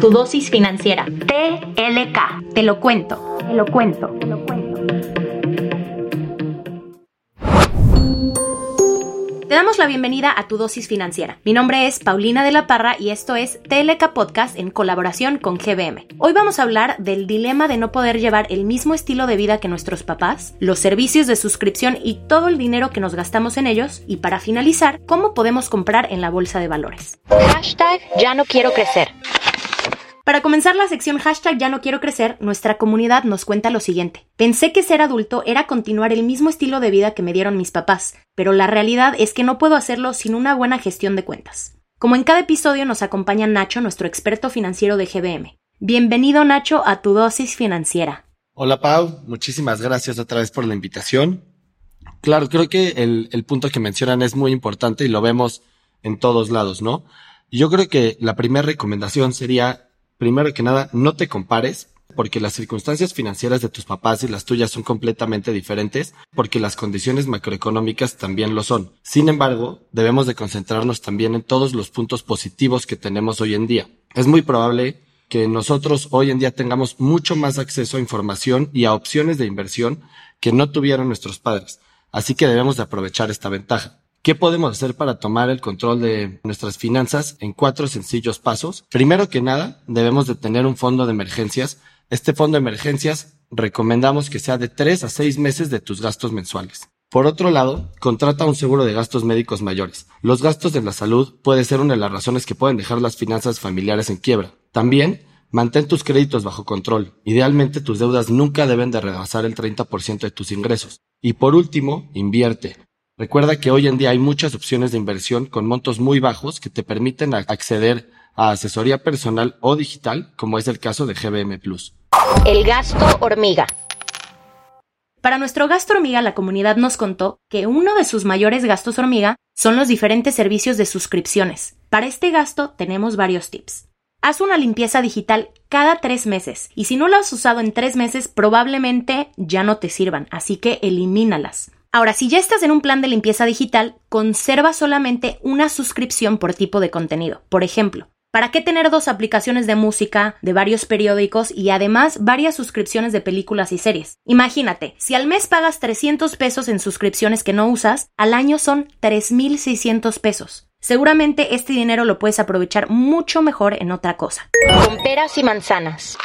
Tu Dosis Financiera. TLK. Te lo cuento. Te lo cuento. Te lo cuento. Te damos la bienvenida a Tu Dosis Financiera. Mi nombre es Paulina de la Parra y esto es TLK Podcast en colaboración con GBM. Hoy vamos a hablar del dilema de no poder llevar el mismo estilo de vida que nuestros papás, los servicios de suscripción y todo el dinero que nos gastamos en ellos y, para finalizar, cómo podemos comprar en la bolsa de valores. #YaNoQuieroCrecer. Para comenzar la sección #YaNoQuieroCrecer, nuestra comunidad nos cuenta lo siguiente. Pensé que ser adulto era continuar el mismo estilo de vida que me dieron mis papás, pero la realidad es que no puedo hacerlo sin una buena gestión de cuentas. Como en cada episodio nos acompaña Nacho, nuestro experto financiero de GBM. Bienvenido, Nacho, a Tu Dosis Financiera. Hola, Pau. Muchísimas gracias otra vez por la invitación. Claro, creo que el punto que mencionan es muy importante y lo vemos en todos lados, ¿no? Yo creo que la primera recomendación sería... Primero que nada, no te compares, porque las circunstancias financieras de tus papás y las tuyas son completamente diferentes, porque las condiciones macroeconómicas también lo son. Sin embargo, debemos de concentrarnos también en todos los puntos positivos que tenemos hoy en día. Es muy probable que nosotros hoy en día tengamos mucho más acceso a información y a opciones de inversión que no tuvieron nuestros padres, así que debemos de aprovechar esta ventaja. ¿Qué podemos hacer para tomar el control de nuestras finanzas? En 4 sencillos pasos. Primero que nada, debemos de tener un fondo de emergencias. Este fondo de emergencias recomendamos que sea de 3 a 6 meses de tus gastos mensuales. Por otro lado, contrata un seguro de gastos médicos mayores. Los gastos de la salud puede ser una de las razones que pueden dejar las finanzas familiares en quiebra. También, mantén tus créditos bajo control. Idealmente, tus deudas nunca deben de rebasar el 30% de tus ingresos. Y por último, invierte. Recuerda que hoy en día hay muchas opciones de inversión con montos muy bajos que te permiten acceder a asesoría personal o digital, como es el caso de GBM+. El gasto hormiga. Para nuestro gasto hormiga, la comunidad nos contó que uno de sus mayores gastos hormiga son los diferentes servicios de suscripciones. Para este gasto tenemos varios tips. Haz una limpieza digital cada 3 meses y si no la has usado en 3 meses, probablemente ya no te sirvan, así que elimínalas. Ahora, si ya estás en un plan de limpieza digital, conserva solamente una suscripción por tipo de contenido. Por ejemplo, ¿para qué tener 2 aplicaciones de música, de varios periódicos y además varias suscripciones de películas y series? Imagínate, si al mes pagas $300 en suscripciones que no usas, al año son $3,600. Seguramente este dinero lo puedes aprovechar mucho mejor en otra cosa. Con peras y manzanas.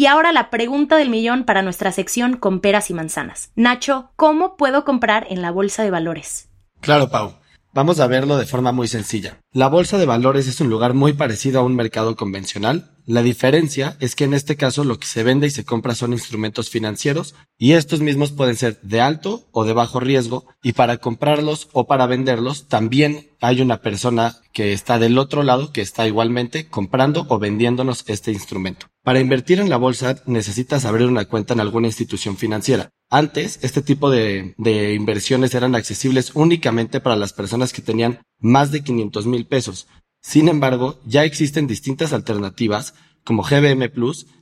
Y ahora la pregunta del millón para nuestra sección con peras y manzanas. Nacho, ¿cómo puedo comprar en la bolsa de valores? Claro, Pau. Vamos a verlo de forma muy sencilla. La bolsa de valores es un lugar muy parecido a un mercado convencional. La diferencia es que en este caso lo que se vende y se compra son instrumentos financieros y estos mismos pueden ser de alto o de bajo riesgo y para comprarlos o para venderlos también hay una persona que está del otro lado que está igualmente comprando o vendiéndonos este instrumento. Para invertir en la bolsa necesitas abrir una cuenta en alguna institución financiera. Antes, este tipo de inversiones eran accesibles únicamente para las personas que tenían más de $500,000. Sin embargo, ya existen distintas alternativas como GBM+,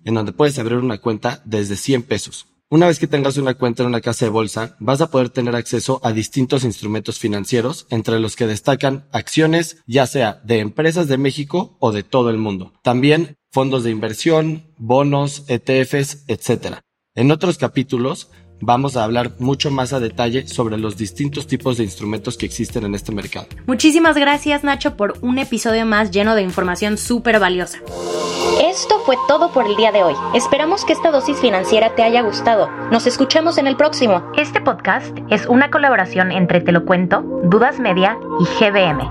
en donde puedes abrir una cuenta desde $100. Una vez que tengas una cuenta en una casa de bolsa, vas a poder tener acceso a distintos instrumentos financieros, entre los que destacan acciones, ya sea de empresas de México o de todo el mundo. También fondos de inversión, bonos, ETFs, etc. En otros capítulos vamos a hablar mucho más a detalle sobre los distintos tipos de instrumentos que existen en este mercado. Muchísimas gracias, Nacho, por un episodio más lleno de información súper valiosa. Esto fue todo por el día de hoy. Esperamos que esta dosis financiera te haya gustado. Nos escuchamos en el próximo. Este podcast es una colaboración entre Te lo Cuento, Dudas Media y GBM.